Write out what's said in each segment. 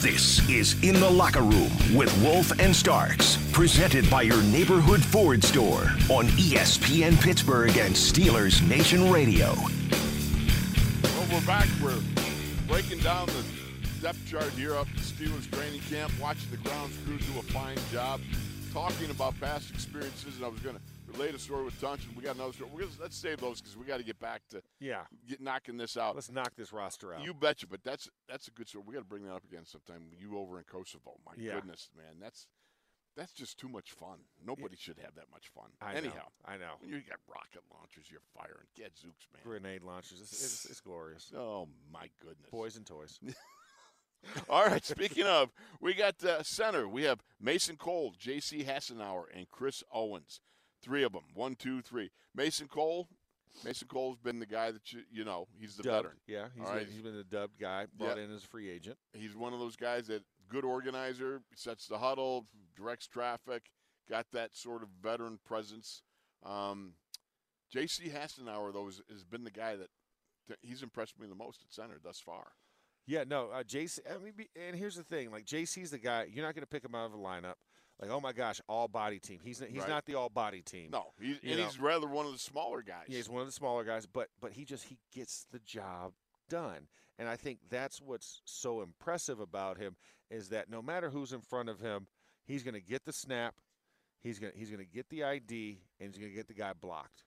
This is In the Locker Room with Wolf and Starks, presented by your neighborhood Ford store on ESPN Pittsburgh and Steelers Nation Radio. Well, we're back. We're breaking down the depth chart here up at Steelers training camp, watching the grounds crew do a fine job, talking about past experiences, and I was going to relate a story with Tunch, and we got another story. Let's save those because we got to get back to knocking this out. Let's knock this roster out. You betcha, but that's a good story. We got to bring that up again sometime. You over in Kosovo, my goodness, man, that's just too much fun. Nobody should have that much fun. I know. You got rocket launchers, you're firing gadzooks, man. Grenade launchers, it's glorious. Oh my goodness. Boys and toys. All right, speaking of, we got center. We have Mason Cole, J.C. Hassenauer, and Chris Owens. Three of them. One, two, three. Mason Cole's been the guy that, you know, he's the dubbed veteran. Yeah, he's been a dubbed guy, brought in as a free agent. He's one of those guys that good organizer, sets the huddle, directs traffic, got that sort of veteran presence. J.C. Hassenauer, though, has been the guy that he's impressed me the most at center thus far. Yeah, no, J.C. I mean, and here's the thing. Like, J.C.'s the guy. You're not going to pick him out of a lineup. Like, oh, my gosh, all-body team. He's not the all-body team. No, he's rather one of the smaller guys. Yeah, he's one of the smaller guys, but he gets the job done. And I think that's what's so impressive about him is that no matter who's in front of him, he's going to get the snap, he's going to get the ID, and he's going to get the guy blocked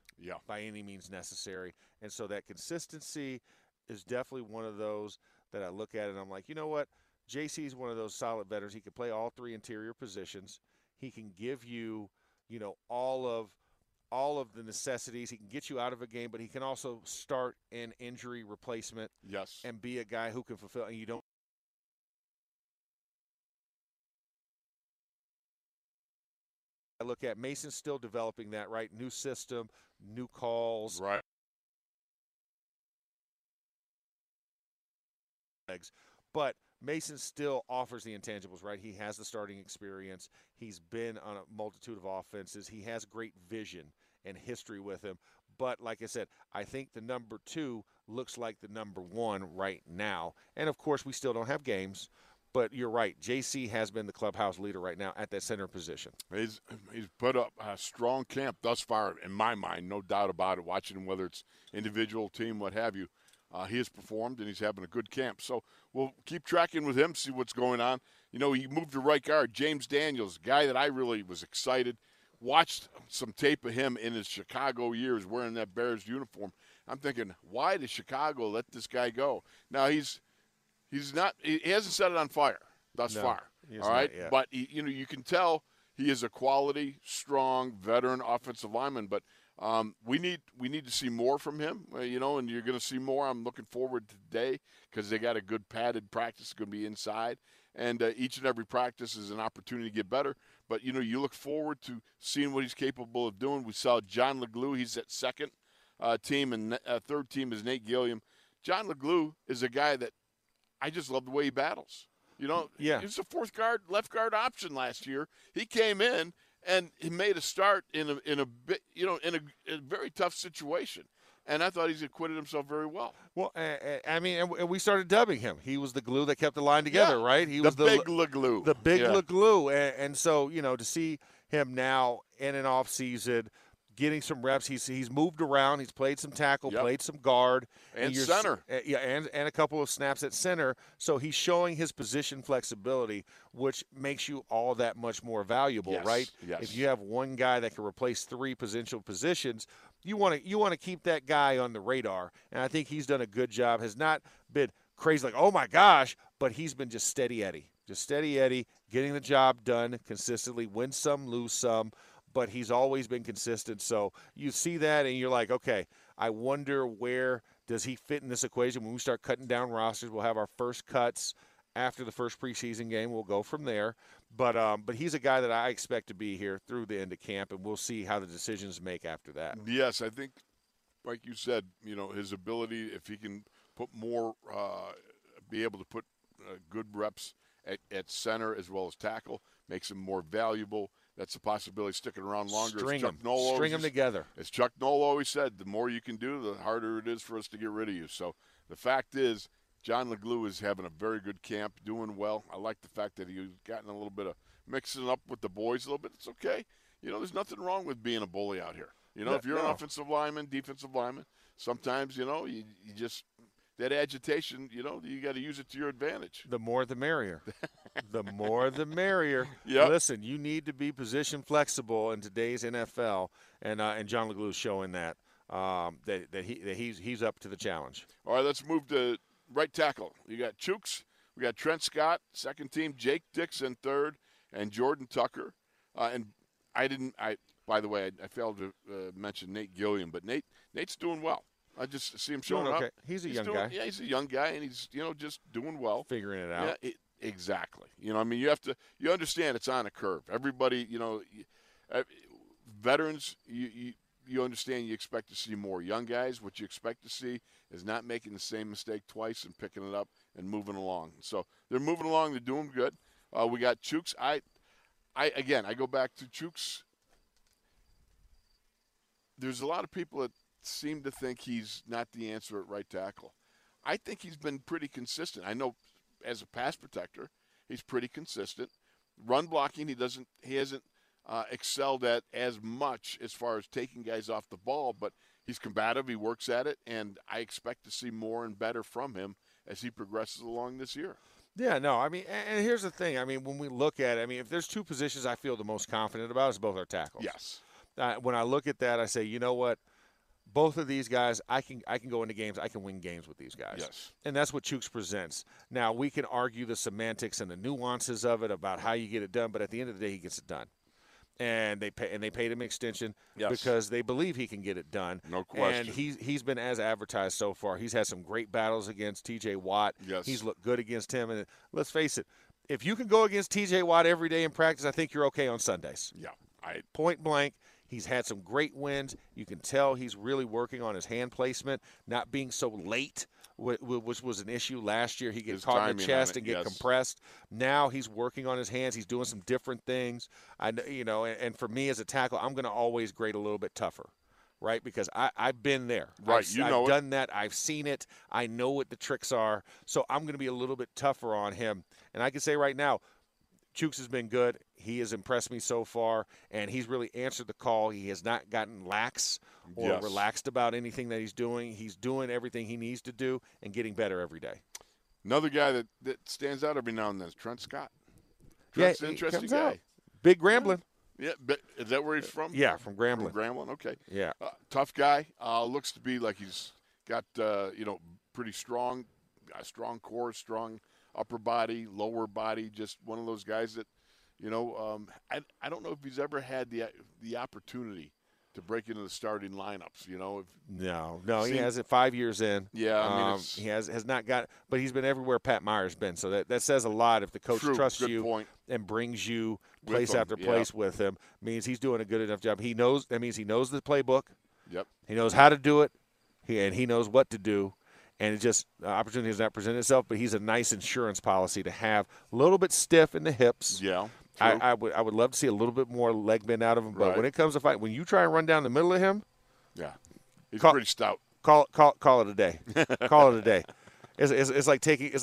by any means necessary. And so that consistency is definitely one of those that I look at and I'm like, you know what? JC's one of those solid veterans. He can play all three interior positions. He can give you, you know, all of the necessities. He can get you out of a game, but he can also start an injury replacement. Yes. And be a guy who can fulfill. And you don't. I look at Mason's still developing that, right? New system, new calls. Right. But Mason still offers the intangibles, right? He has the starting experience. He's been on a multitude of offenses. He has great vision and history with him. But like I said, I think the number two looks like the number one right now. And, of course, we still don't have games. But you're right. J.C. has been the clubhouse leader right now at that center position. He's put up a strong camp thus far, in my mind, no doubt about it, watching him, whether it's individual, team, what have you. He has performed, and he's having a good camp. So we'll keep tracking with him, see what's going on. You know, he moved to right guard. James Daniels, a guy that I really was excited, watched some tape of him in his Chicago years wearing that Bears uniform. I'm thinking, why did Chicago let this guy go? Now, he hasn't set it on fire thus far. All right? But, you can tell he is a quality, strong, veteran offensive lineman, but we need to see more from him, and you're going to see more. I'm looking forward to today because they got a good padded practice going to be inside, and each and every practice is an opportunity to get better. But, you look forward to seeing what he's capable of doing. We saw John LeGlue. He's at second team, and third team is Nate Gilliam. John LeGlue is a guy that I just love the way he battles. He was the fourth guard, left guard option last year. He came in. And he made a start in a very tough situation, and I thought he's acquitted himself very well. Well, I mean, and we started dubbing him. He was the glue that kept the line together, right? He was the big LeGlue. The big LeGlue, and so to see him now in an off season, getting some reps. He's moved around. He's played some tackle, played some guard. And center. And a couple of snaps at center. So he's showing his position flexibility, which makes you all that much more valuable, right? Yes. If you have one guy that can replace three potential positions, you want to keep that guy on the radar. And I think he's done a good job. Has not been crazy like, oh, my gosh, but he's been just steady Eddie. Just steady Eddie, getting the job done consistently, win some, lose some, but he's always been consistent. So you see that and you're like, okay, I wonder where does he fit in this equation. When we start cutting down rosters, we'll have our first cuts after the first preseason game. We'll go from there. But he's a guy that I expect to be here through the end of camp, and we'll see how the decisions make after that. Yes, I think, like you said, you know, his ability, if he can put more, be able to put good reps at center as well as tackle, makes him more valuable. That's a possibility of sticking around longer. String them together. As Chuck Noll always said, the more you can do, the harder it is for us to get rid of you. So the fact is, John LeGlue is having a very good camp, doing well. I like the fact that he's gotten a little bit of mixing up with the boys a little bit. It's okay. You know, there's nothing wrong with being a bully out here. You know, if you're an offensive lineman, defensive lineman, sometimes, you know, you just – that agitation, you know, you got to use it to your advantage. The more the merrier. The more the merrier. Yep. Listen, you need to be position flexible in today's NFL, and John LeGlue is showing that he's up to the challenge. All right, let's move to right tackle. You got Chukes, we got Trent Scott, second team, Jake Dixon third, and Jordan Tucker. By the way, I failed to mention Nate Gilliam, but Nate's doing well. I just see him showing up. He's a young guy. Yeah, he's a young guy, and he's, you know, just doing well. Figuring it out. Yeah, exactly. You know, I mean, you understand it's on a curve. Everybody, you know, veterans, you understand you expect to see more. Young guys, what you expect to see is not making the same mistake twice and picking it up and moving along. So they're moving along. They're doing good. We got Chukes. I go back to Chukes. There's a lot of people that seem to think he's not the answer at right tackle. I think he's been pretty consistent. I know as a pass protector, he's pretty consistent. Run blocking, he hasn't excelled at as much as far as taking guys off the ball, but he's combative, he works at it, and I expect to see more and better from him as he progresses along this year. Yeah, no, I mean, and here's the thing. I mean, when we look at it, I mean, if there's two positions I feel the most confident about, it's both our tackles. Yes. When I look at that, I say, you know what? Both of these guys, I can go into games. I can win games with these guys. Yes. And that's what Chukes presents. Now, we can argue the semantics and the nuances of it about how you get it done, but at the end of the day, he gets it done. And they paid him an extension because they believe he can get it done. No question. And he's been as advertised so far. He's had some great battles against T.J. Watt. Yes. He's looked good against him. And let's face it, if you can go against T.J. Watt every day in practice, I think you're okay on Sundays. Yeah. Point blank. He's had some great wins. You can tell he's really working on his hand placement, not being so late, which was an issue last year. He gets caught in the chest and get compressed. Now he's working on his hands. He's doing some different things. And for me as a tackle, I'm going to always grade a little bit tougher, right? Because I've been there. Right, I've done that. I've seen it. I know what the tricks are. So I'm going to be a little bit tougher on him. And I can say right now, Chukes has been good. He has impressed me so far, and he's really answered the call. He has not gotten lax or relaxed about anything that he's doing. He's doing everything he needs to do and getting better every day. Another guy that stands out every now and then is Trent Scott. Trent's an interesting guy. Out. Big Grambling. Yeah, but is that where he's from? Yeah, from Grambling. From Grambling, okay. Yeah. Tough guy. Looks to be like he's got, pretty strong, strong core, strong upper body, lower body, just one of those guys that, you know, I don't know if he's ever had the opportunity to break into the starting lineups, you know. He has it 5 years in. Yeah, I mean, he has not got it, but he's been everywhere Pat Meyer's been, so that says a lot. If the coach trusts you and brings you place after place with him, means he's doing a good enough job. He knows the playbook. Yep. He knows how to do it, and he knows what to do. And it just opportunity has not presented itself, but he's a nice insurance policy to have. A little bit stiff in the hips. Yeah, I would love to see a little bit more leg bend out of him. But when it comes to fight, when you try and run down the middle of him, he's pretty stout. Call it a day. It's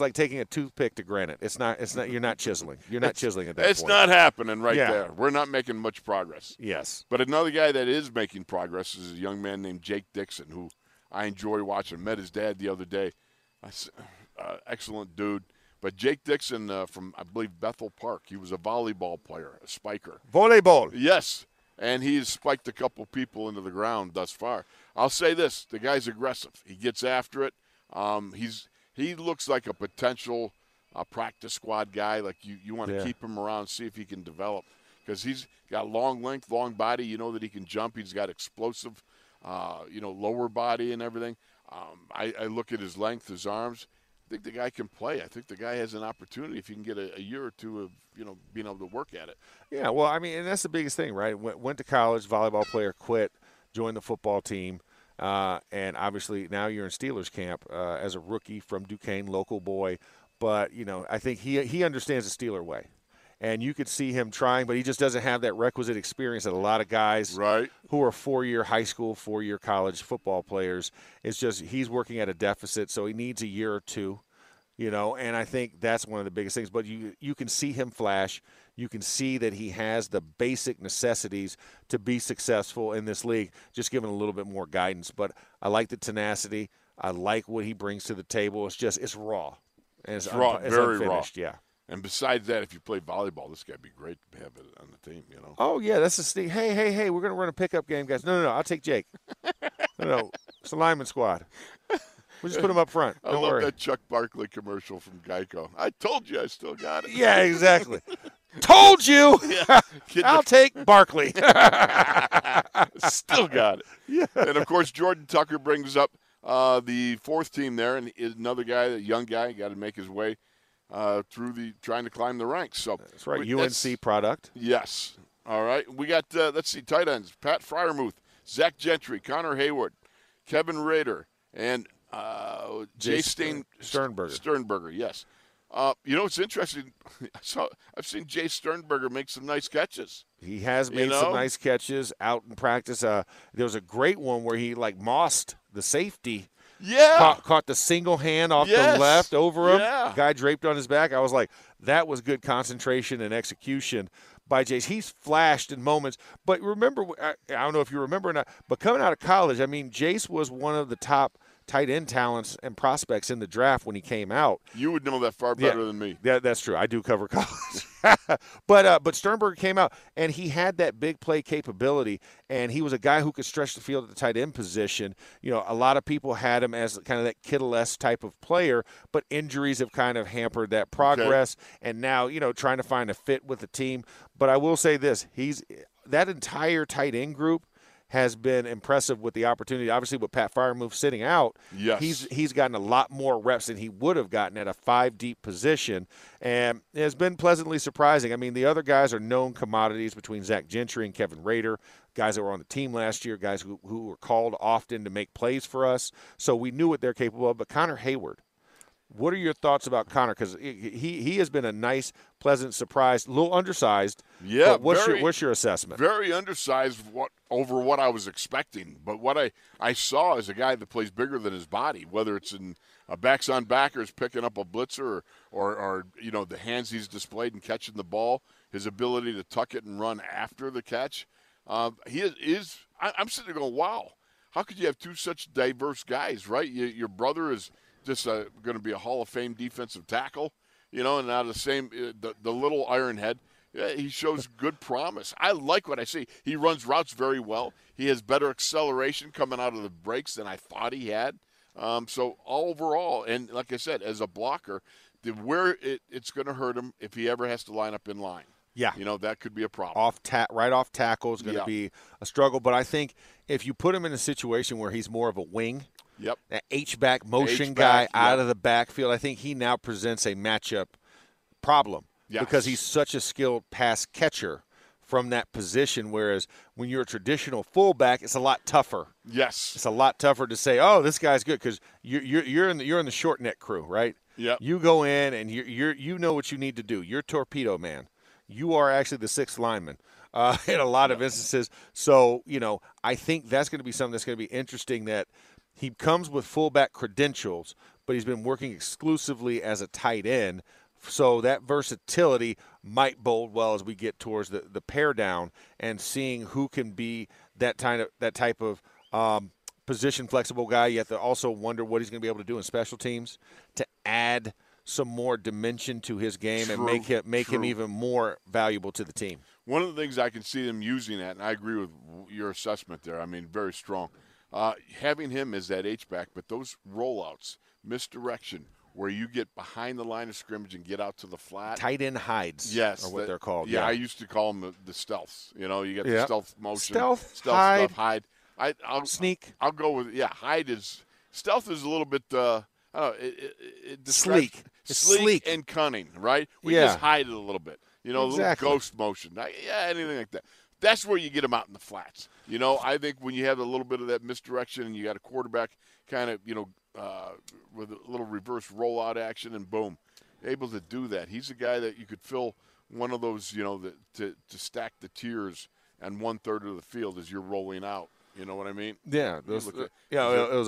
like taking a toothpick to granite. It's not. You're not chiseling. You're not chiseling at that point. It's not happening right there. We're not making much progress. Yes. But another guy that is making progress is a young man named Jake Dixon, who I enjoy watching. Met his dad the other day. Excellent dude. But Jake Dixon from, I believe, Bethel Park. He was a volleyball player, a spiker. Volleyball. Yes. And he's spiked a couple people into the ground thus far. I'll say this. The guy's aggressive. He gets after it. He looks like a potential practice squad guy. Like you want to keep him around, see if he can develop. Because he's got long length, long body. You know that he can jump. He's got explosive, lower body and everything. I look at his length, his arms. I think the guy can play. I think the guy has an opportunity if he can get a year or two of being able to work at it. Yeah, well, I mean, and that's the biggest thing, right? Went to college, volleyball player, quit, joined the football team, and obviously now you're in Steelers camp as a rookie from Duquesne, local boy. But I think he understands the Steeler way, and you could see him trying, but he just doesn't have that requisite experience that a lot of guys who are four-year high school, four-year college football players. It's just he's working at a deficit, so he needs a year or two, and I think that's one of the biggest things. But you can see him flash. You can see that he has the basic necessities to be successful in this league, just given a little bit more guidance. But I like the tenacity. I like what he brings to the table. It's just it's raw. And it's raw, very unfinished, raw. Yeah. And besides that, if you play volleyball, this guy would be great to have it on the team, Oh, yeah, that's the thing. Hey, we're going to run a pickup game, guys. No, I'll take Jake. No, it's the lineman squad. We'll just put him up front. Don't worry. I love that Chuck Barkley commercial from Geico. I told you I still got it. Yeah, exactly. Told you. Yeah. I'll take Barkley. Still got it. Yeah. And, of course, Jordan Tucker brings up the fourth team there, and another guy, a young guy, got to make his way. Trying to climb the ranks. So that's right. UNC product. Yes. All right. We got let's see, tight ends: Pat Freiermuth, Zach Gentry, Connor Hayward, Kevin Rader, and Jay Sternberger. Sternberger. Yes. It's interesting. I've seen Jay Sternberger make some nice catches. He has made some nice catches out in practice. There was a great one where he mossed the safety. Yeah. Caught the single hand off the left over him. Yeah. Guy draped on his back. I was like, that was good concentration and execution by Jace. He's flashed in moments. But remember, I don't know if you remember or not, but coming out of college, I mean, Jace was one of the top tight end talents and prospects in the draft when he came out. You would know that far better than me. Yeah, that's true. I do cover college. But Sternberger came out, and he had that big play capability, and he was a guy who could stretch the field at the tight end position. A lot of people had him as kind of that Kittle-esque type of player, but injuries have kind of hampered that progress, and now, trying to find a fit with the team. But I will say this, that entire tight end group has been impressive with the opportunity. Obviously, with Pat Freiermuth sitting out, he's gotten a lot more reps than he would have gotten at a five-deep position, and it has been pleasantly surprising. I mean, the other guys are known commodities between Zach Gentry and Kevin Rader, guys that were on the team last year, guys who were called often to make plays for us, so we knew what they're capable of. But Connor Hayward, what are your thoughts about Connor? Because he has been a nice, pleasant surprise, a little undersized. Yeah. But what's your assessment? Very undersized over what I was expecting. But what I saw is a guy that plays bigger than his body, whether it's in a backs on backers picking up a blitzer or the hands he's displayed in catching the ball, his ability to tuck it and run after the catch. I'm sitting there going, wow, how could you have two such diverse guys, right? Your brother is – just going to be a Hall of Fame defensive tackle, and now the little iron head. Yeah, he shows good promise. I like what I see. He runs routes very well. He has better acceleration coming out of the breaks than I thought he had. So overall, and like I said, as a blocker, it's going to hurt him if he ever has to line up in line. Yeah. That could be a problem. Right off tackle is going to be a struggle. But I think if you put him in a situation where he's more of a wing, that H-back motion guy out of the backfield, I think he now presents a matchup problem because he's such a skilled pass catcher from that position, whereas when you're a traditional fullback, it's a lot tougher. Yes. It's a lot tougher to say, oh, this guy's good, because you're in the short net crew, right? Yeah. You go in and you know what you need to do. You're torpedo man. You are actually the sixth lineman. In a lot of instances. So, I think that's going to be something that's going to be interesting that he comes with fullback credentials, but he's been working exclusively as a tight end. So that versatility might bode well as we get towards the pair down and seeing who can be that type of position flexible guy. You have to also wonder what he's going to be able to do in special teams to add some more dimension to his game and make him even more valuable to the team. One of the things I can see them using that, and I agree with your assessment there. I mean, very strong. Having him as that H-back, but those rollouts, misdirection, where you get behind the line of scrimmage and get out to the flat. Tight end hides are what they're called. Yeah, I used to call them the stealths. You know, you get the stealth motion. Stealth, hide. I'll sneak. I'll go with, hide is – stealth is a little bit it sleek. Sleek and cunning, right? We just hide it a little bit. You know, a little ghost motion. Anything like that. That's where you get them out in the flats. You know, I think when you have a little bit of that misdirection and you got a quarterback kind of, with a little reverse rollout action and boom, able to do that. He's a guy that you could fill one of those, to stack the tiers and 1/3 of the field as you're rolling out. You know what I mean? Yeah. It was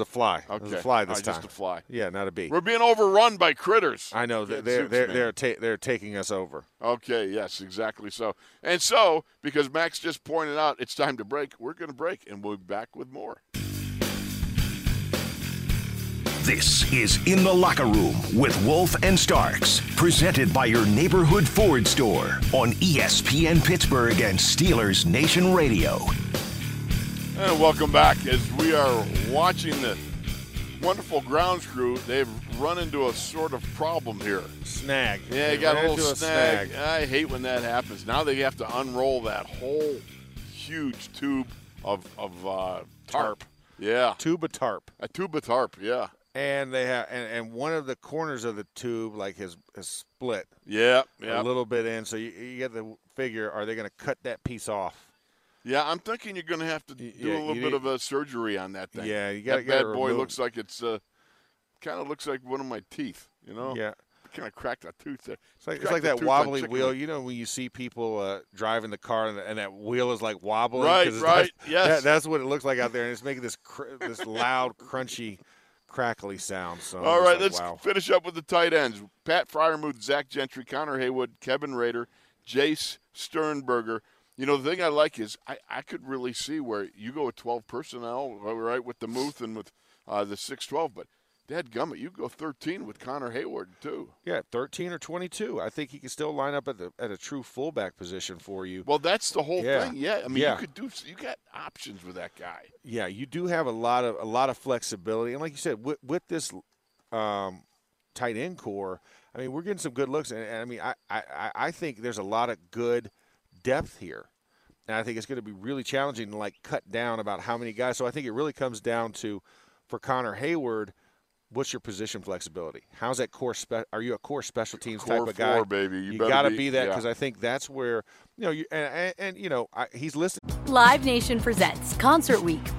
a fly. Okay. It was a fly this time. Just a fly. Yeah, not a bee. We're being overrun by critters. I know. They're taking us over. Okay, yes, exactly so. And so, because Max just pointed out it's time to break, we're going to break, and we'll be back with more. This is In the Locker Room with Wolf and Starks, presented by your neighborhood Ford store on ESPN Pittsburgh and Steelers Nation Radio. And welcome back. As we are watching the wonderful grounds crew, they've run into a sort of problem here. Snag. Yeah, they got a little snag. I hate when that happens. Now they have to unroll that whole huge tube of tarp. Yeah. A tube of tarp, yeah. And they have, and one of the corners of the tube, has split. Yeah, yeah. A little bit in. So you have to figure, are they going to cut that piece off? Yeah, I'm thinking you're going to have to do a little bit of a surgery on that thing. Yeah, you got to get it removed. That bad boy looks like it's kind of looks like one of my teeth, you know? Yeah. I kind of cracked a tooth there. It's like that wobbly wheel. You know when you see people driving the car and that wheel is like wobbling? Right, yes. That's what it looks like out there, and it's making this loud, crunchy, crackly sound. So all right, let's finish up with the tight ends. Pat Freiermuth, Zach Gentry, Connor Hayward, Kevin Rader, Jay Sternberger. You know, the thing I like is I could really see where you go with 12 personnel, right, with the Muth and with the 6-12. But, dadgummit, you go 13 with Connor Hayward, too. Yeah, 13 or 22. I think he can still line up at a true fullback position for you. Well, that's the whole thing, yeah. I mean, you got options with that guy. Yeah, you do have a lot of flexibility. And like you said, with this tight end core, I mean, we're getting some good looks. And I mean, I think there's a lot of good – depth here, and I think it's going to be really challenging to cut down about how many guys. So I think it really comes down to, for Connor Hayward, what's your position flexibility? How's that core? Are you a core special teams core type of guy? Core baby, you got to be that because I think that's where he's listed. Live Nation presents Concert Week.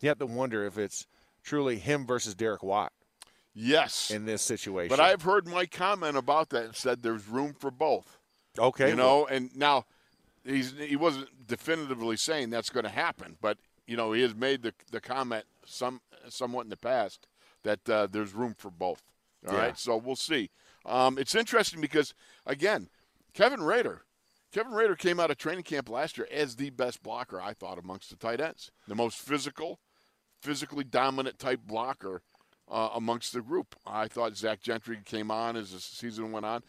you have to wonder if it's truly him versus Derek Watt. Yes. In this situation. But I've heard Mike comment about that and said there's room for both. Okay. You know, and now he wasn't definitively saying that's going to happen, but, he has made the comment somewhat in the past that there's room for both. All right? So we'll see. It's interesting because, again, Kevin Rader came out of training camp last year as the best blocker, I thought, amongst the tight ends. The most physically dominant type blocker amongst the group. I thought Zach Gentry came on as the season went on.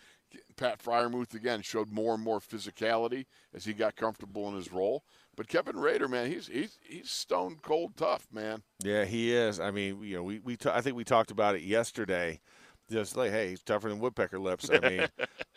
Pat Freiermuth, again, showed more and more physicality as he got comfortable in his role. But Kevin Rader, man, he's stone cold tough, man. Yeah, he is. I mean, I think we talked about it yesterday. Just like, hey, he's tougher than woodpecker lips. I mean,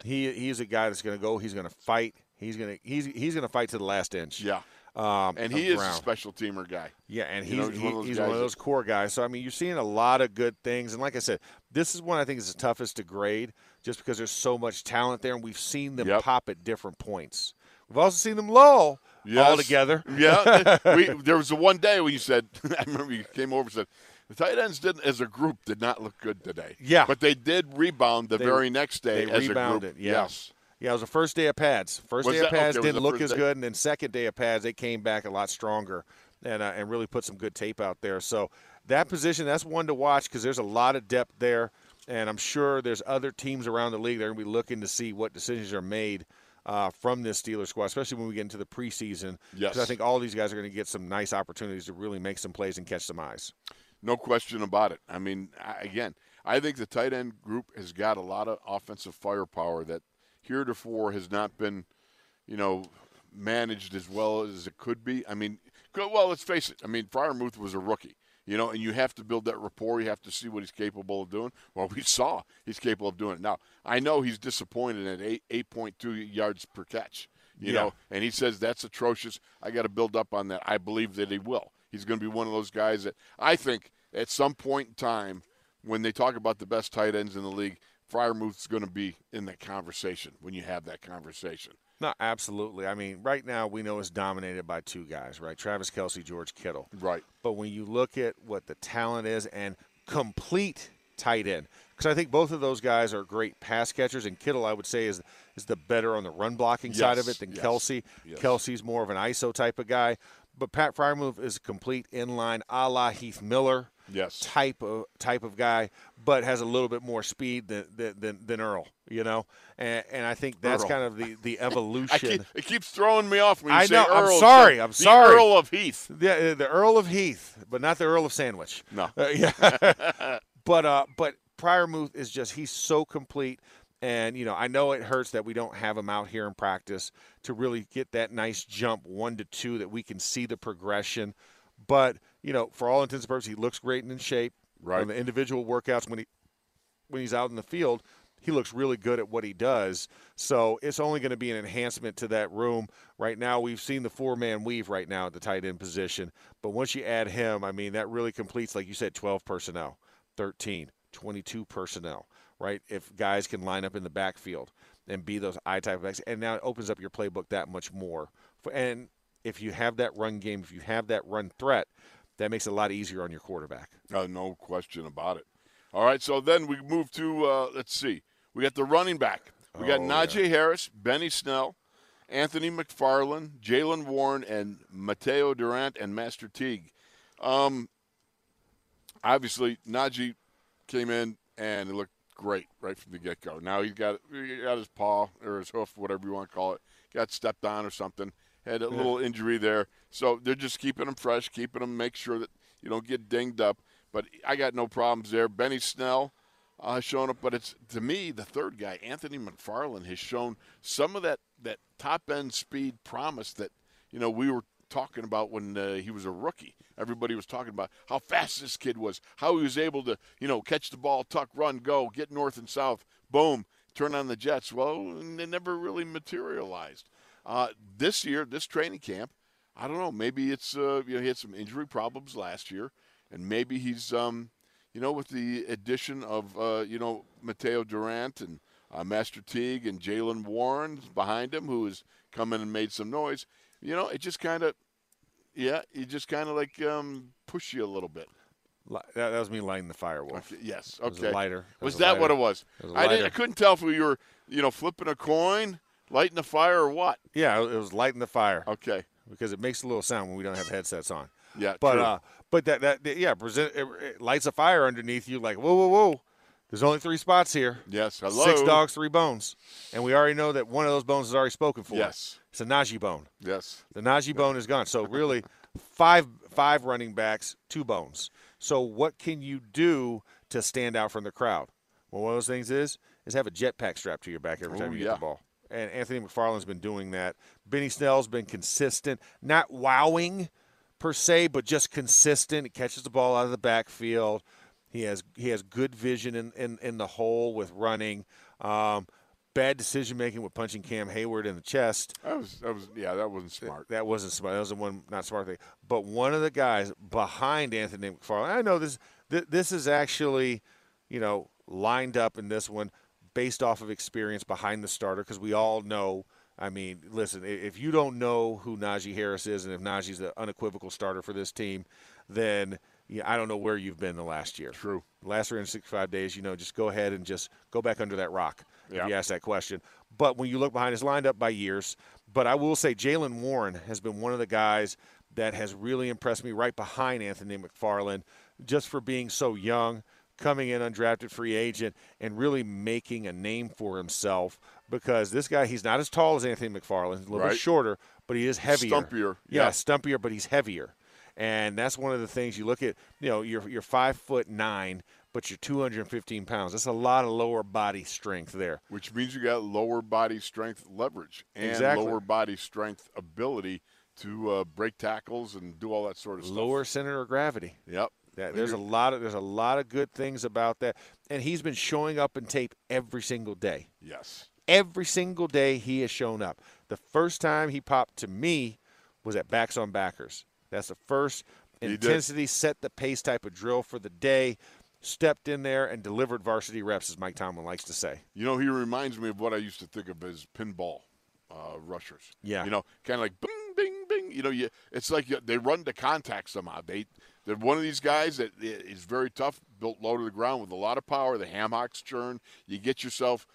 he's a guy that's going to go. He's going to fight. He's going to fight to the last inch. Yeah. And he is a special teamer guy. Yeah, and he's one of those core guys. So, I mean, you're seeing a lot of good things. And like I said, this is one I think is the toughest to grade just because there's so much talent there, and we've seen them pop at different points. We've also seen them lull all together. Yeah. There was the one day when you said, I remember you came over and said, the tight ends as a group did not look good today. Yeah. But they did rebound the very next day as a group. Yes. Yeah, it was the first day of pads. First day of pads didn't look as good, and then second day of pads, they came back a lot stronger and really put some good tape out there. So that position, that's one to watch because there's a lot of depth there, and I'm sure there's other teams around the league that are going to be looking to see what decisions are made from this Steelers squad, especially when we get into the preseason. Yes. Because I think all these guys are going to get some nice opportunities to really make some plays and catch some eyes. No question about it. I mean, again, I think the tight end group has got a lot of offensive firepower that heretofore has not been, managed as well as it could be. I mean, well, let's face it. I mean, Freiermuth was a rookie, and you have to build that rapport. You have to see what he's capable of doing. Well, we saw he's capable of doing it. Now, I know he's disappointed at 8.2 yards per catch, you know, and he says that's atrocious. I got to build up on that. I believe that he will. He's going to be one of those guys that I think at some point in time when they talk about the best tight ends in the league, Freiermuth's going to be in that conversation when you have that conversation. No, absolutely. I mean, right now we know it's dominated by two guys, right? Travis Kelce, George Kittle. Right. But when you look at what the talent is and complete tight end, because I think both of those guys are great pass catchers, and Kittle, I would say, is the better on the run blocking side of it than Kelce. Yes. Kelce's more of an ISO type of guy. But Pat Freiermuth is a complete inline, a la Heath Miller. Yes. Type of guy, but has a little bit more speed than Earl, and I think that's kind of the evolution. It keeps throwing me off when you say Earl. I'm sorry. The Earl of Heath. Yeah, the Earl of Heath, but not the Earl of Sandwich. No. But Freiermuth is he's so complete. And, I know it hurts that we don't have him out here in practice to really get that nice jump 1 to 2 that we can see the progression. But, for all intents and purposes, he looks great and in shape. Right. On the individual workouts, when he's out in the field, he looks really good at what he does. So it's only going to be an enhancement to that room. Right now, we've seen the 4-man weave right now at the tight end position. But once you add him, that really completes, like you said, 12 personnel, 13, 22 personnel, right, if guys can line up in the backfield and be those eye type of backs. And now it opens up your playbook that much more. And if you have that run game, if you have that run threat, that makes it a lot easier on your quarterback. No question about it. All right, so then we move to, let's see, we got the running back. We got Najee Harris, Benny Snell, Anthony McFarland, Jalen Warren, and Mateo Durant and Master Teague. Obviously, Najee came in and it looked great right from the get-go. Now he got his paw or his hoof, whatever you want to call it, got stepped on or something. Had a little injury there. So they're just keeping him fresh, make sure that you don't get dinged up. But I got no problems there. Benny Snell showing up. But it's, to me, the third guy, Anthony McFarland, has shown some of that top-end speed promise that, we were talking about when he was a rookie. Everybody was talking about how fast this kid was, how he was able to, catch the ball, tuck, run, go, get north and south, boom, turn on the jets. Well, they never really materialized. This year, this training camp, I don't know. Maybe it's he had some injury problems last year, and maybe he's with the addition of Mateo Durant and Master Teague and Jalen Warren behind him, who has come in and made some noise. It just kind of, push you a little bit. That was me lighting the Firewolf. Okay, yes. Okay. It was a lighter. Was that what it was? I couldn't tell if we were flipping a coin. Lighting the fire or what? Yeah, it was lighting the fire. Okay, because it makes a little sound when we don't have headsets on. Yeah, but true. But it lights a fire underneath you. Like whoa, there's only 3 spots here. Yes, hello. 6 dogs, 3 bones, and we already know that one of those bones is already spoken for. Yes, it's a Najee bone. Yes, the Najee bone is gone. So really, five running backs, 2 bones. So what can you do to stand out from the crowd? Well, one of those things is have a jetpack strapped to your back every time you get the ball. And Anthony McFarland's been doing that. Benny Snell's been consistent, not wowing per se, but just consistent. He catches the ball out of the backfield. He has good vision in the hole with running. bad decision making with punching Cam Hayward in the chest. That wasn't smart. That wasn't smart. That was the one not smart thing. But one of the guys behind Anthony McFarland, I know this is actually, lined up in this one based off of experience behind the starter, because we all know. I mean, listen, if you don't know who Najee Harris is, and if Najee's the unequivocal starter for this team, then I don't know where you've been the last year. True. Last 365 days, just go ahead and just go back under that rock if you ask that question. But when you look behind, it's lined up by years. But I will say Jalen Warren has been one of the guys that has really impressed me, right behind Anthony McFarland, just for being so young, coming in undrafted free agent, and really making a name for himself. Because this guy, he's not as tall as Anthony McFarland, a little bit shorter, but he is heavier. Stumpier. Yeah, stumpier, but he's heavier. And that's one of the things you look at, you're 5'9", but you're 215 pounds. That's a lot of lower body strength there. Which means you got lower body strength leverage and lower body strength ability to break tackles and do all that sort of stuff. Lower center of gravity. Yep. There's a lot of good things about that. And he's been showing up in tape every single day. Yes. Every single day he has shown up. The first time he popped to me was at Backs on Backers. That's the first intensity, set the pace type of drill for the day, stepped in there and delivered varsity reps, as Mike Tomlin likes to say. He reminds me of what I used to think of as pinball rushers. Yeah. Kind of like bing, bing, bing. It's like they run to contact somehow. They're one of these guys that is very tough, built low to the ground with a lot of power. The ham hocks churn. You get yourself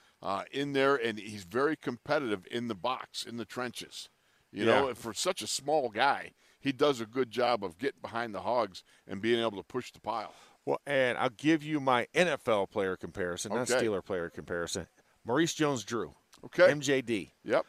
in there, and he's very competitive in the box, in the trenches. And for such a small guy, he does a good job of getting behind the hogs and being able to push the pile. Well, and I'll give you my NFL player comparison, not Steeler player comparison. Maurice Jones-Drew. Okay. MJD. Yep.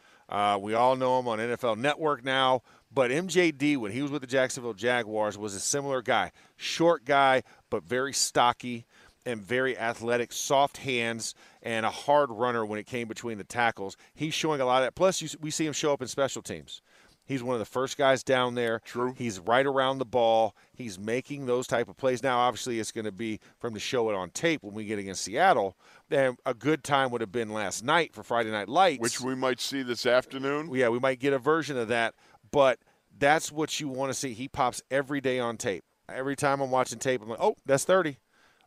We all know him on NFL Network now, but MJD, when he was with the Jacksonville Jaguars, was a similar guy. Short guy, but very stocky and very athletic, soft hands, and a hard runner when it came between the tackles. He's showing a lot of that. Plus, we see him show up in special teams. He's one of the first guys down there. True. He's right around the ball. He's making those type of plays. Now, obviously, it's going to be for him to show it on tape when we get against Seattle. And a good time would have been last night for Friday Night Lights. Which we might see this afternoon. Yeah, we might get a version of that. But that's what you want to see. He pops every day on tape. Every time I'm watching tape, I'm like, oh, that's 30.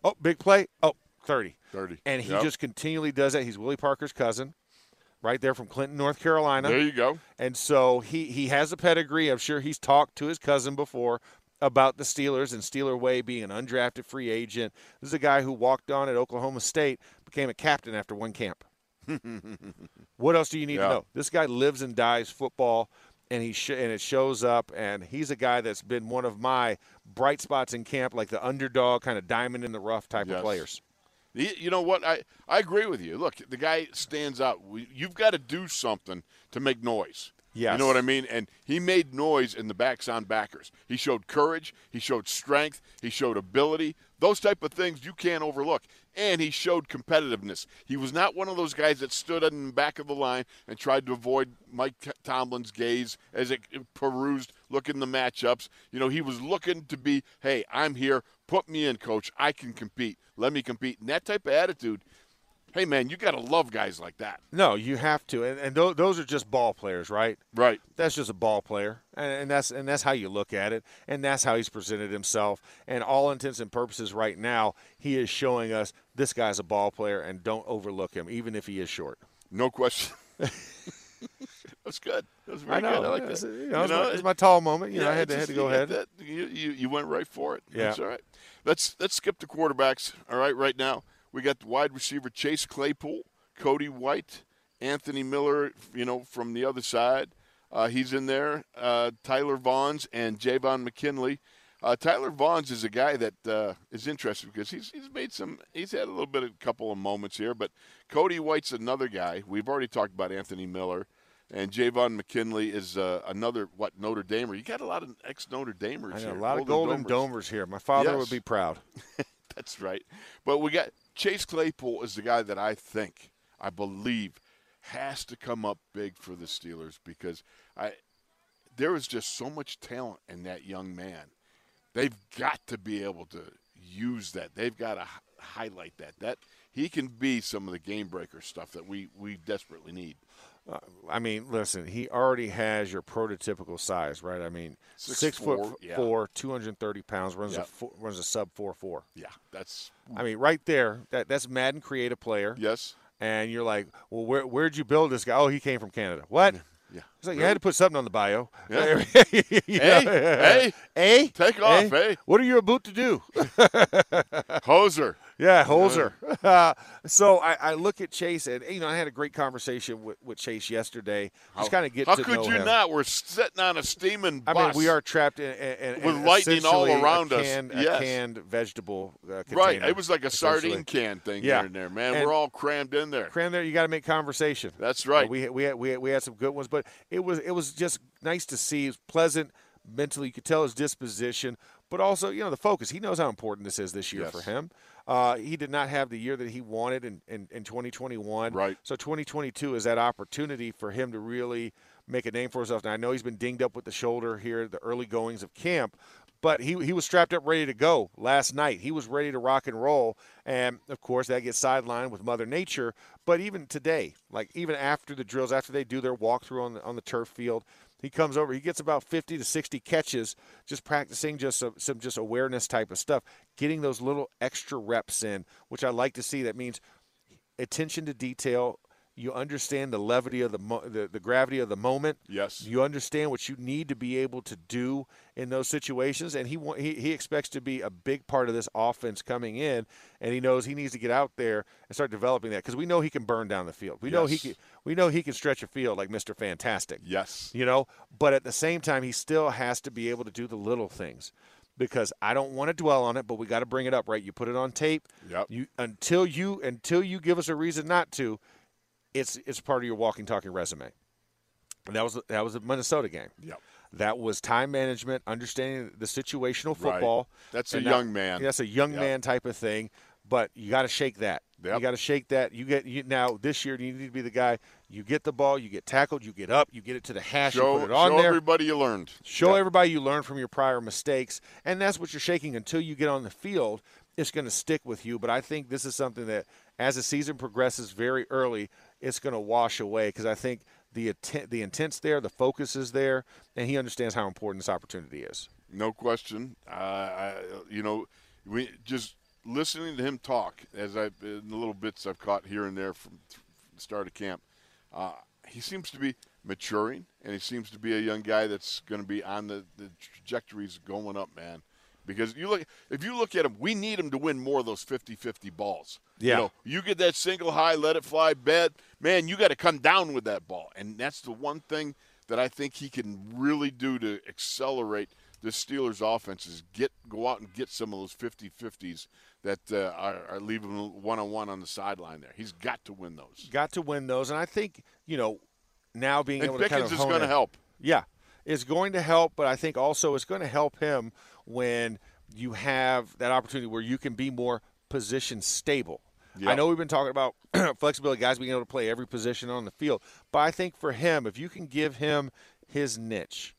Oh, big play. Oh, 30. 30. And he just continually does that. He's Willie Parker's cousin. Right there from Clinton, North Carolina. There you go. And so he has a pedigree. I'm sure he's talked to his cousin before about the Steelers and Steeler way, being an undrafted free agent. This is a guy who walked on at Oklahoma State, became a captain after one camp. What else do you need to know? This guy lives and dies football, and and it shows up, and he's a guy that's been one of my bright spots in camp, like the underdog, kind of diamond in the rough type of players. You know what? I agree with you. Look, the guy stands out. You've got to do something to make noise. Yes. You know what I mean? And he made noise in the Backs on Backers. He showed courage. He showed strength. He showed ability. Those type of things you can't overlook. And he showed competitiveness. He was not one of those guys that stood in the back of the line and tried to avoid Mike Tomlin's gaze as it perused, looking the matchups. He was looking to be, hey, I'm here. Put me in, coach. I can compete. Let me compete. And that type of attitude, hey, man, you got to love guys like that. No, you have to. And those are just ball players, right? Right. That's just a ball player. And that's how you look at it. And that's how he's presented himself. And all intents and purposes right now, he is showing us this guy's a ball player, and don't overlook him, even if he is short. No question. That's good. That was very good. I like this. It's my tall moment. I had to go ahead. You went right for it. Yeah. That's all right. Let's skip the quarterbacks. All right, right now we got the wide receiver Chase Claypool, Cody White, Anthony Miller. From the other side, he's in there. Tyler Vaughns and Javon McKinley. Tyler Vaughns is a guy that is interesting because he's had a couple of moments here. But Cody White's another guy. We've already talked about Anthony Miller. And Javon McKinley is another Notre Damer. You got a lot of ex-Notre Damers here. A lot of Golden Domers here. My father would be proud. That's right. But we got Chase Claypool is the guy that I believe, has to come up big for the Steelers because there is just so much talent in that young man. They've got to be able to use that. They've got to highlight that. That he can be some of the game-breaker stuff that we desperately need. I mean, listen, he already has your prototypical size, right? I mean, 6'4", 230 pounds, runs a sub-4.4. Yeah, that's – I mean, right there, that's Madden creative player. Yes. And you're like, well, where'd you build this guy? Oh, he came from Canada. What? Yeah. It's like, really? You had to put something on the bio. Yeah. Hey. Take off, hey. What are you about to do? Hoser. Yeah, Holzer. So I look at Chase, and, you know, I had a great conversation with Chase yesterday. Just kind of get to know him. How could you not? We're sitting on a steaming bus. I mean, we are trapped in with lightning all around us. A canned vegetable container. Right. It was like a sardine can thing here and there, man. And we're all crammed in there. You got to make conversation. That's right. We had some good ones, but it was just nice to see. It was pleasant mentally. You could tell his disposition, but also, you know, the focus. He knows how important this is this year for him. He did not have the year that he wanted in 2021. Right. So 2022 is that opportunity for him to really make a name for himself. Now, I know he's been dinged up with the shoulder here, the early goings of camp, but he was strapped up, ready to go last night. He was ready to rock and roll. And, of course, that gets sidelined with Mother Nature. But even today, like even after the drills, after they do their walkthrough on the turf field, he comes over. He gets about 50 to 60 catches, just practicing some awareness type of stuff, getting those little extra reps in, which I like to see. That means attention to detail. You understand the levity of the gravity of the moment. Yes. You understand what you need to be able to do in those situations, and he expects to be a big part of this offense coming in, and he knows he needs to get out there and start developing that, because we know he can burn down the field. We know he can stretch a field like Mr. Fantastic. Yes. You know, but at the same time, he still has to be able to do the little things. Because I don't want to dwell on it, but we got to bring it up, right? You put it on tape. Yep. Until you give us a reason not to. It's part of your walking, talking resume. And that was the Minnesota game. Yep. That was time management, understanding the situational football. Right. That's a young man type of thing. But you got to shake that. Yep. You got to shake that. Now this year you need to be the guy. You get the ball, you get tackled, you get up, you get it to the hash, you put it on there. Show everybody you learned. Show everybody you learned from your prior mistakes. And that's what you're shaking until you get on the field. It's going to stick with you. But I think this is something that, as the season progresses very early, it's going to wash away, because I think the intent's there, the focus is there, and he understands how important this opportunity is. No question. We just listening to him talk, in the little bits I've caught here and there from the start of camp, he seems to be maturing, and he seems to be a young guy that's going to be on the trajectories going up, man. Because if you look at him, we need him to win more of those 50-50 balls. Yeah. You know, you get that single high, let it fly, bad. Man, you got to come down with that ball. And that's the one thing that I think he can really do to accelerate the Steelers' offense is go out and get some of those 50-50s that are leaving one-on-one on the sideline there. He's got to win those. And I think, you know, now being able to kind of hone in. And Pickens is going to help. Yeah. It's going to help, but I think also it's going to help him when you have that opportunity where you can be more position stable. Yep. I know we've been talking about flexibility, guys being able to play every position on the field, but I think for him, if you can give him his niche,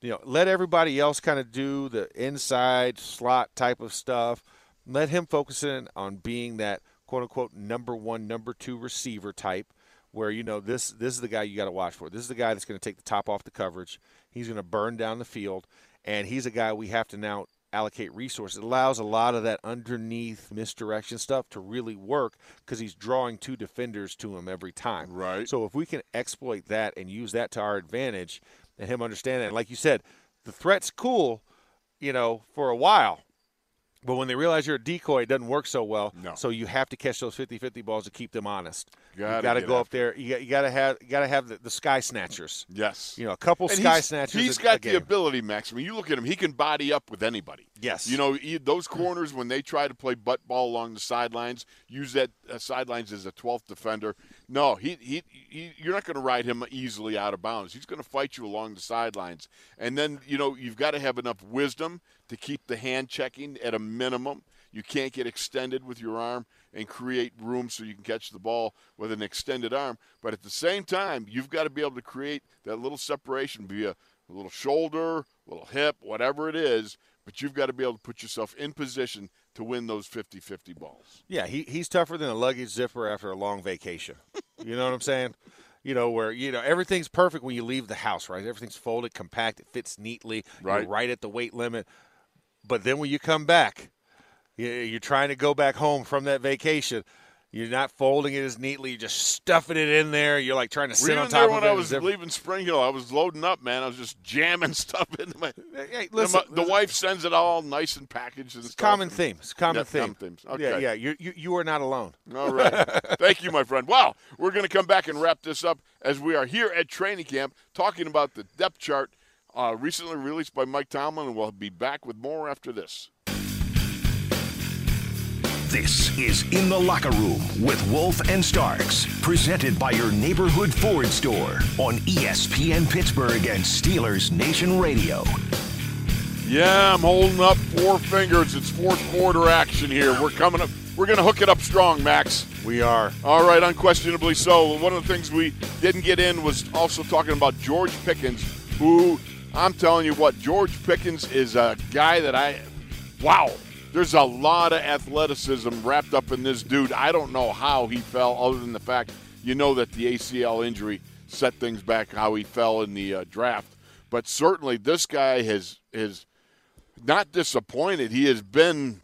you know, let everybody else kind of do the inside slot type of stuff, let him focus in on being that quote-unquote number one, number two receiver type, where, you know, this is the guy you got to watch for. This is the guy that's going to take the top off the coverage. He's going to burn down the field, and he's a guy we have to now allocate resources. It allows a lot of that underneath misdirection stuff to really work, because he's drawing two defenders to him every time. Right. So if we can exploit that and use that to our advantage and him understand that, and like you said, the threat's cool, you know, for a while. But when they realize you're a decoy, it doesn't work so well. No. So you have to catch those 50-50 balls to keep them honest. You got to go up there. You got to have the sky snatchers. Yes. You know, a couple sky snatchers. He's got the ability, Max. When you look at him, he can body up with anybody. Yes. You know, those corners, when they try to play butt ball along the sidelines, use that sidelines as a 12th defender. No, you're not going to ride him easily out of bounds. He's going to fight you along the sidelines. And then, you know, you've got to have enough wisdom to keep the hand checking at a minimum. You can't get extended with your arm and create room so you can catch the ball with an extended arm. But at the same time, you've got to be able to create that little separation via a little shoulder, little hip, whatever it is. But you've got to be able to put yourself in position to win those 50-50 balls. Yeah, he's tougher than a luggage zipper after a long vacation. You know what I'm saying? You know, where, you know, everything's perfect when you leave the house, right? Everything's folded, compact, it fits neatly, right. You're right at the weight limit. But then when you come back, you're trying to go back home from that vacation, you're not folding it as neatly, you're just stuffing it in there, you're like trying to sit on top of it. When I was leaving Spring Hill, I was loading up, man. I was just jamming stuff into my the wife sends it all nice and packaged and stuff. It's a common theme. Okay. Yeah, you are not alone. All right. Thank you, my friend. Well, we're going to come back and wrap this up as we are here at training camp talking about the depth chart recently released by Mike Tomlin, and we'll be back with more after this. This is In the Locker Room with Wolf and Starks, presented by your neighborhood Ford store on ESPN Pittsburgh and Steelers Nation Radio. Yeah, I'm holding up four fingers. It's fourth quarter action here. We're coming up. We're going to hook it up strong, Max. We are. All right, unquestionably so. One of the things we didn't get in was also talking about George Pickens, who, I'm telling you what, George Pickens is a guy that wow. There's a lot of athleticism wrapped up in this dude. I don't know how he fell, other than the fact that the ACL injury set things back, how he fell in the draft. But certainly this guy is not disappointed. He has been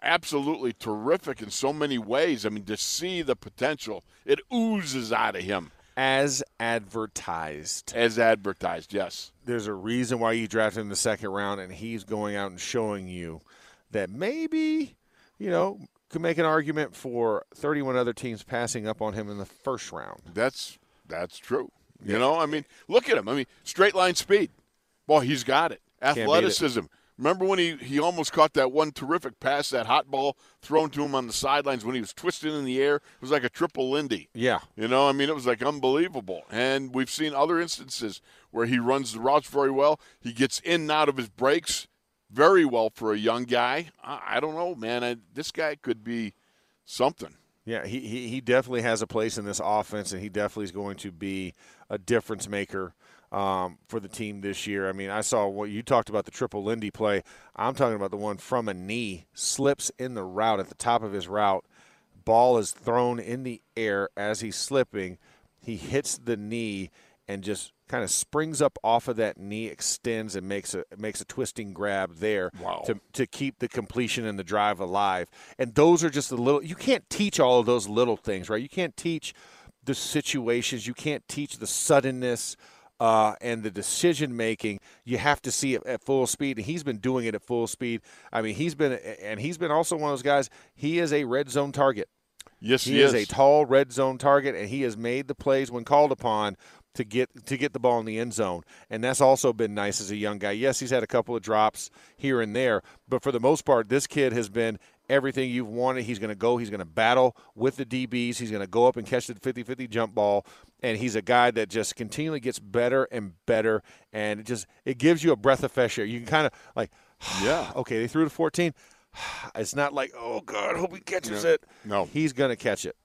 absolutely terrific in so many ways. I mean, to see the potential, it oozes out of him. As advertised. As advertised, yes. There's a reason why you drafted him in the second round, and he's going out and showing you that maybe, could make an argument for 31 other teams passing up on him in the first round. That's true. Yeah. I mean, look at him. I mean, straight line speed. Boy, he's got it. Athleticism. Remember when he almost caught that one terrific pass, that hot ball thrown to him on the sidelines when he was twisted in the air? It was like a triple Lindy. Yeah. I mean, it was like unbelievable. And we've seen other instances where he runs the routes very well. He gets in and out of his breaks very well for a young guy. I don't know, man. This guy could be something. Yeah, he definitely has a place in this offense, and he definitely is going to be a difference maker for the team this year. I mean, I saw what you talked about, the triple Lindy play. I'm talking about the one from a knee, slips in the route at the top of his route. Ball is thrown in the air as he's slipping. He hits the knee and just kind of springs up off of that knee, extends, and makes a twisting grab there. Wow. to keep the completion and the drive alive. And those are just the little – you can't teach all of those little things, right? You can't teach the situations. You can't teach the suddenness and the decision-making. You have to see it at full speed, and he's been doing it at full speed. I mean, he's been also one of those guys. He is a red zone target. Yes, he is a tall red zone target, and he has made the plays when called upon to get the ball in the end zone, and that's also been nice as a young guy. Yes, he's had a couple of drops here and there, but for the most part, this kid has been everything you've wanted. He's going to go. He's going to battle with the DBs. He's going to go up and catch the 50-50 jump ball, and he's a guy that just continually gets better and better, and it gives you a breath of fresh air. You can kind of like, yeah, okay, they threw to 14. It's not like, oh, God, I hope he catches it. No. He's going to catch it.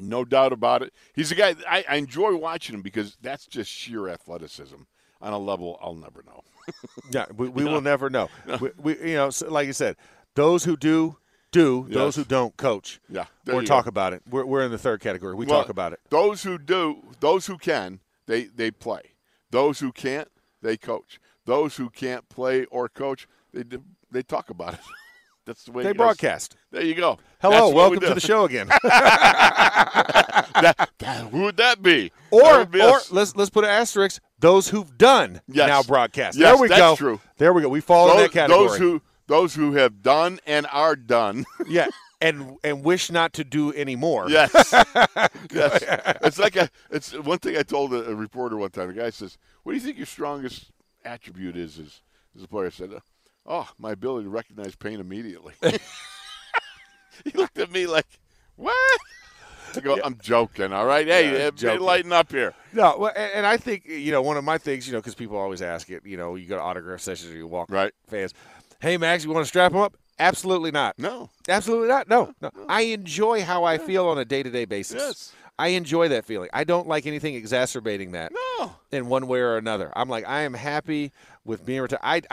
No doubt about it. He's a guy, I enjoy watching him because that's just sheer athleticism on a level I'll never know. Yeah, we will never know. No. So like you said, those who do. Yes. Those who don't, coach. Yeah, or talk about it. We're in the third category. We talk about it. Those who do, those who can, they play. Those who can't, they coach. Those who can't play or coach, they talk about it. That's the way they broadcast. There you go. Hello, welcome to the show again. Who would that be? Or let's put an asterisk. Those who've done now broadcast. Yes, that's true. There we go. We fall in that category. Those who have done and are done. Yeah, and wish not to do anymore. Yes. Yes. It's one thing I told a reporter one time. The guy says, "What do you think your strongest attribute is?" As a player, I said, "Oh, my ability to recognize pain immediately." He looked at me like, what? I go, I'm joking, all right? Hey, lighten up here. No, well, and I think, one of my things, because people always ask it, you go to autograph sessions or you walk right fans, hey, Max, you want to strap him up? Absolutely not. No. Absolutely not. No. I enjoy how I feel on a day-to-day basis. Yes. I enjoy that feeling. I don't like anything exacerbating that in one way or another. I'm like, I am happy with being retired.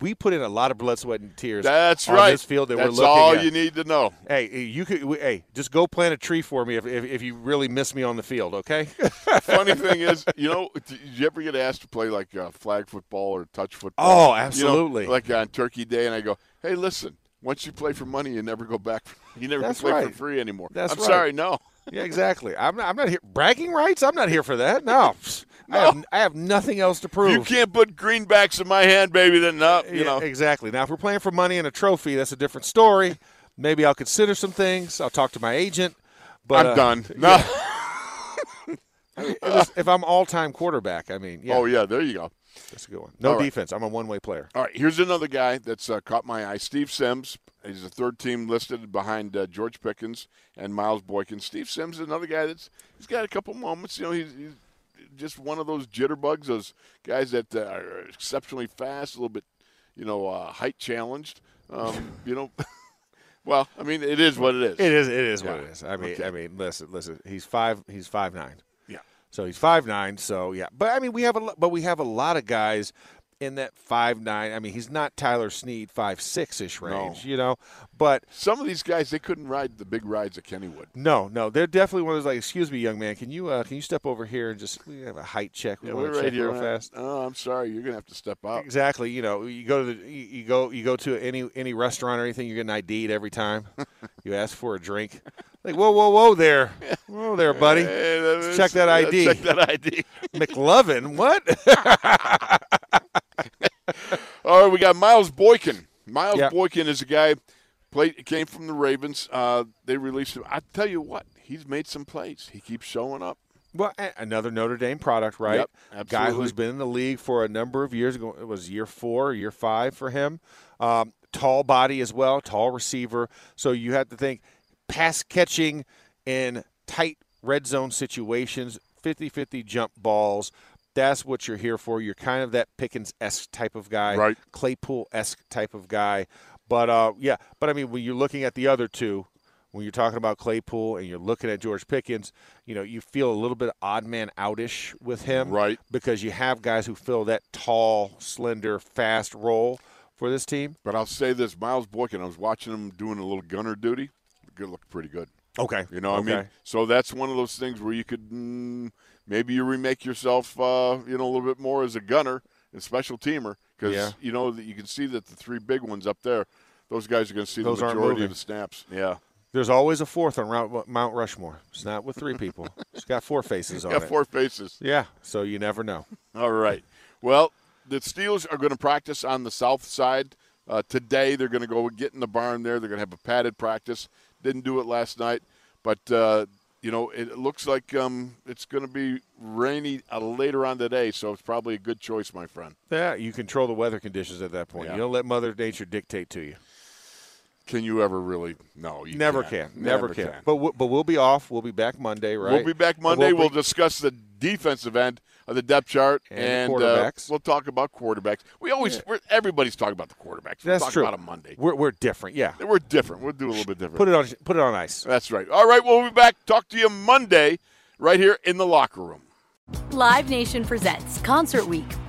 We put in a lot of blood, sweat, and tears on this field that we're looking at. That's all you need to know. Hey, just go plant a tree for me if you really miss me on the field, okay? Funny thing is, did you ever get asked to play like flag football or touch football? Oh, absolutely. Like on Turkey Day, and I go, hey, listen, once you play for money, you never go back. You never play for free anymore. I'm sorry, no. Yeah, exactly. I'm not here. Bragging rights? I'm not here for that. No. I have nothing else to prove. You can't put greenbacks in my hand, baby. Exactly. Now, if we're playing for money and a trophy, that's a different story. Maybe I'll consider some things. I'll talk to my agent. But I'm done. No. Yeah. If I'm all-time quarterback, yeah. Oh, yeah, there you go. That's a good one. No defense. I'm a one-way player. All right, here's another guy that's caught my eye, Steve Sims. He's the third team listed behind George Pickens and Miles Boykin. Steve Sims is another guy he's got a couple moments. He's just one of those jitterbugs, those guys that are exceptionally fast, a little bit, height challenged. Well, it is what it is. It is what it is. Listen. He's 5'9". Yeah. So he's 5'9". So yeah. But we have a lot of guys in that 5'9". He's not Tyler Snead 5'6" range, But some of these guys, they couldn't ride the big rides at Kennywood. No, they're definitely one of those. Like, excuse me, young man, can you step over here and we have a height check? Yeah, we're right here real fast. Oh, I'm sorry, you're gonna have to step out. Exactly. You go to any restaurant or anything, you're getting ID'd every time. You ask for a drink. Like, whoa there. Whoa there, buddy. Hey, let's check that ID. Check that ID. McLovin, what? All right, we got Miles Boykin. Boykin is a guy came from the Ravens. They released him. I tell you what, he's made some plays. He keeps showing up. Well, another Notre Dame product, right? Yep, absolutely. Guy who's been in the league for a number of years. It was year 5 for him. Tall body as well, tall receiver. So you have to think pass catching in tight red zone situations, 50-50 jump balls. That's what you're here for. You're kind of that Pickens-esque type of guy, right. Claypool-esque type of guy. But, when you're looking at the other two, when you're talking about Claypool and you're looking at George Pickens, you feel a little bit odd man out-ish with him. Right. Because you have guys who fill that tall, slender, fast role for this team. But I'll say this, Miles Boykin, I was watching him doing a little gunner duty. It looked pretty good. Okay. What I mean? So that's one of those things where you could maybe you remake yourself, a little bit more as a gunner and special teamer because, you can see that the three big ones up there, those guys are going to see those the majority of the snaps. Yeah. There's always a fourth on Mount Rushmore. It's not with three people. It's got four faces on it. Got four faces. Yeah. So you never know. All right. Well, the Steelers are going to practice on the south side today. They're going to go get in the barn there. They're going to have a padded practice. Didn't do it last night, but, it looks like it's going to be rainy later on today, so it's probably a good choice, my friend. Yeah, you control the weather conditions at that point. Yeah. You don't let Mother Nature dictate to you. Can you ever really? No, you never can. Never can. But we'll be off. We'll be back Monday, right? We'll be back Monday. We'll discuss the defensive end of the depth chart, and quarterbacks. We'll talk about quarterbacks. We always, everybody's talking about the quarterbacks. That's true. We'll talk about them Monday. We're different, yeah. We're different. We'll do a little bit different. Put it on ice. That's right. All right, we'll be back. Talk to you Monday right here in the locker room. Live Nation presents Concert Week.